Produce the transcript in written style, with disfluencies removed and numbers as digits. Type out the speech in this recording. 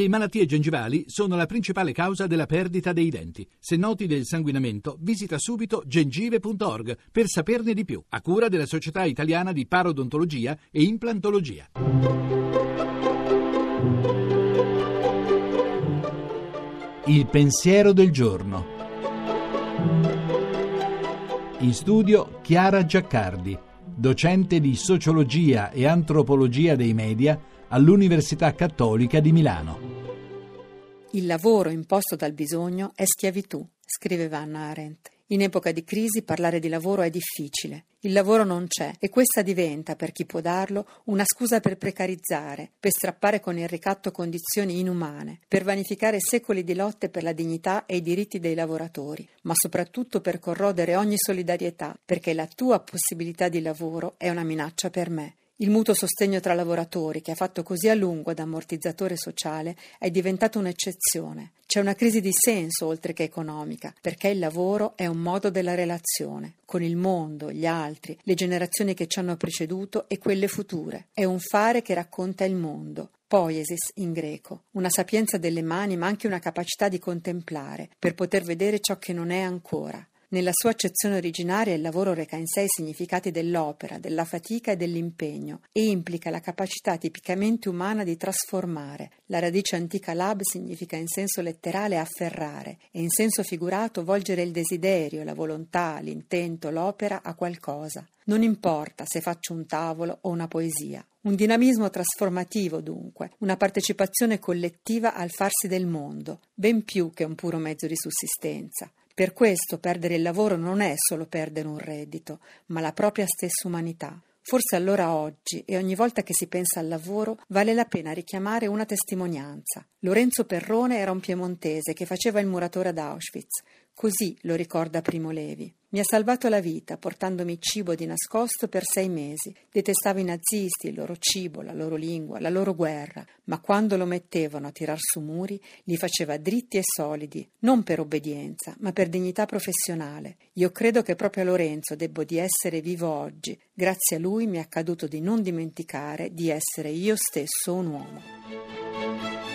Le malattie gengivali sono la principale causa della perdita dei denti. Se noti del sanguinamento, visita subito gengive.org per saperne di più, a cura della Società Italiana di Parodontologia e Implantologia. Il pensiero del giorno. In studio Chiara Giaccardi, docente di Sociologia e Antropologia dei Media all'Università Cattolica di Milano. Il lavoro imposto dal bisogno è schiavitù, scriveva Hannah Arendt. In epoca di crisi parlare di lavoro è difficile. Il lavoro non c'è e questa diventa, per chi può darlo, una scusa per precarizzare, per strappare con il ricatto condizioni inumane, per vanificare secoli di lotte per la dignità e i diritti dei lavoratori, ma soprattutto per corrodere ogni solidarietà, perché la tua possibilità di lavoro è una minaccia per me. Il mutuo sostegno tra lavoratori, che ha fatto così a lungo da ammortizzatore sociale, è diventato un'eccezione. C'è una crisi di senso oltre che economica, perché il lavoro è un modo della relazione con il mondo, gli altri, le generazioni che ci hanno preceduto e quelle future. È un fare che racconta il mondo. Poiesis in greco, una sapienza delle mani ma anche una capacità di contemplare per poter vedere ciò che non è ancora. Nella sua accezione originaria il lavoro reca in sé i significati dell'opera, della fatica e dell'impegno e implica la capacità tipicamente umana di trasformare. La radice antica lab significa in senso letterale afferrare e in senso figurato volgere il desiderio, la volontà, l'intento, l'opera a qualcosa. Non importa se faccio un tavolo o una poesia. Un dinamismo trasformativo, dunque, una partecipazione collettiva al farsi del mondo, ben più che un puro mezzo di sussistenza. Per questo perdere il lavoro non è solo perdere un reddito, ma la propria stessa umanità. Forse allora oggi, e ogni volta che si pensa al lavoro, vale la pena richiamare una testimonianza. Lorenzo Perrone era un piemontese che faceva il muratore ad Auschwitz. Così lo ricorda Primo Levi. Mi ha salvato la vita portandomi cibo di nascosto per 6 mesi. Detestavo i nazisti, il loro cibo, la loro lingua, la loro guerra, ma quando lo mettevano a tirar su muri, li faceva dritti e solidi, non per obbedienza, ma per dignità professionale. Io credo che proprio a Lorenzo debbo di essere vivo oggi. Grazie a lui mi è accaduto di non dimenticare di essere io stesso un uomo.